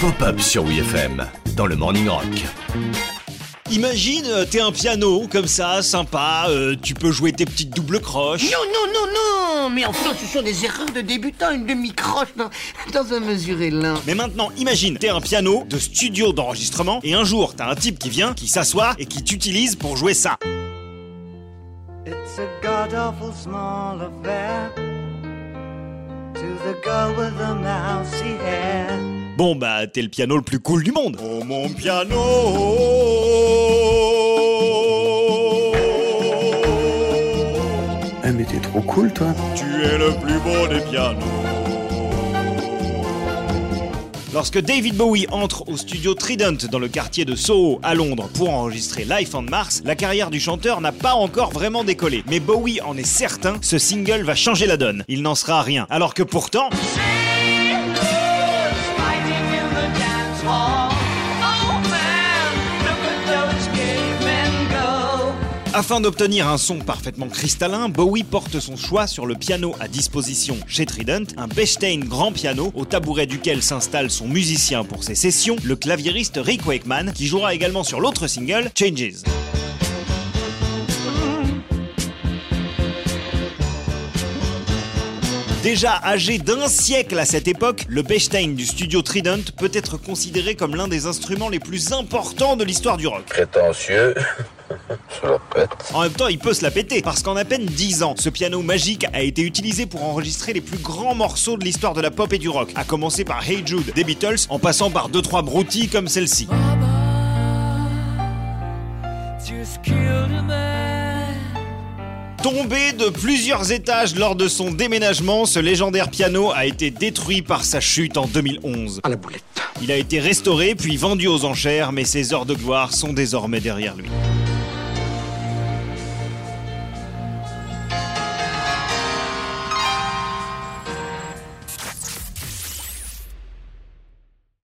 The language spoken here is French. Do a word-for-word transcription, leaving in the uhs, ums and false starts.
Pop-up sur WiFM, dans le Morning Rock. Imagine, t'es un piano, comme ça, sympa, euh, tu peux jouer tes petites doubles croches. Non, non, non, non, mais enfin, ce sont des erreurs de débutant, une demi-croche dans, dans un mesuré lin. Mais maintenant, imagine, t'es un piano de studio d'enregistrement, et un jour, t'as un type qui vient, qui s'assoit, et qui t'utilise pour jouer ça. It's a god-awful small affair to the girl with the mousy hair. Bon bah, t'es le piano le plus cool du monde. Oh mon piano. Eh hey, mais t'es trop cool toi. Tu es le plus beau des pianos. Lorsque David Bowie entre au studio Trident dans le quartier de Soho à Londres pour enregistrer Life on Mars, la carrière du chanteur n'a pas encore vraiment décollé. Mais Bowie en est certain, ce single va changer la donne. Il n'en sera rien. Alors que pourtant... Afin d'obtenir un son parfaitement cristallin, Bowie porte son choix sur le piano à disposition chez Trident, un Bechstein grand piano au tabouret duquel s'installe son musicien pour ses sessions, le claviériste Rick Wakeman, qui jouera également sur l'autre single, Changes. Déjà âgé d'un siècle à cette époque, le Bechstein du studio Trident peut être considéré comme l'un des instruments les plus importants de l'histoire du rock. Prétentieux, je la pète. En même temps, il peut se la péter, parce qu'en à peine dix ans, ce piano magique a été utilisé pour enregistrer les plus grands morceaux de l'histoire de la pop et du rock, à commencer par Hey Jude des Beatles, en passant par deux trois broutilles comme celle-ci. Tombé de plusieurs étages lors de son déménagement, ce légendaire piano a été détruit par sa chute en deux mille onze. À la boulette. Il a été restauré puis vendu aux enchères, mais ses heures de gloire sont désormais derrière lui.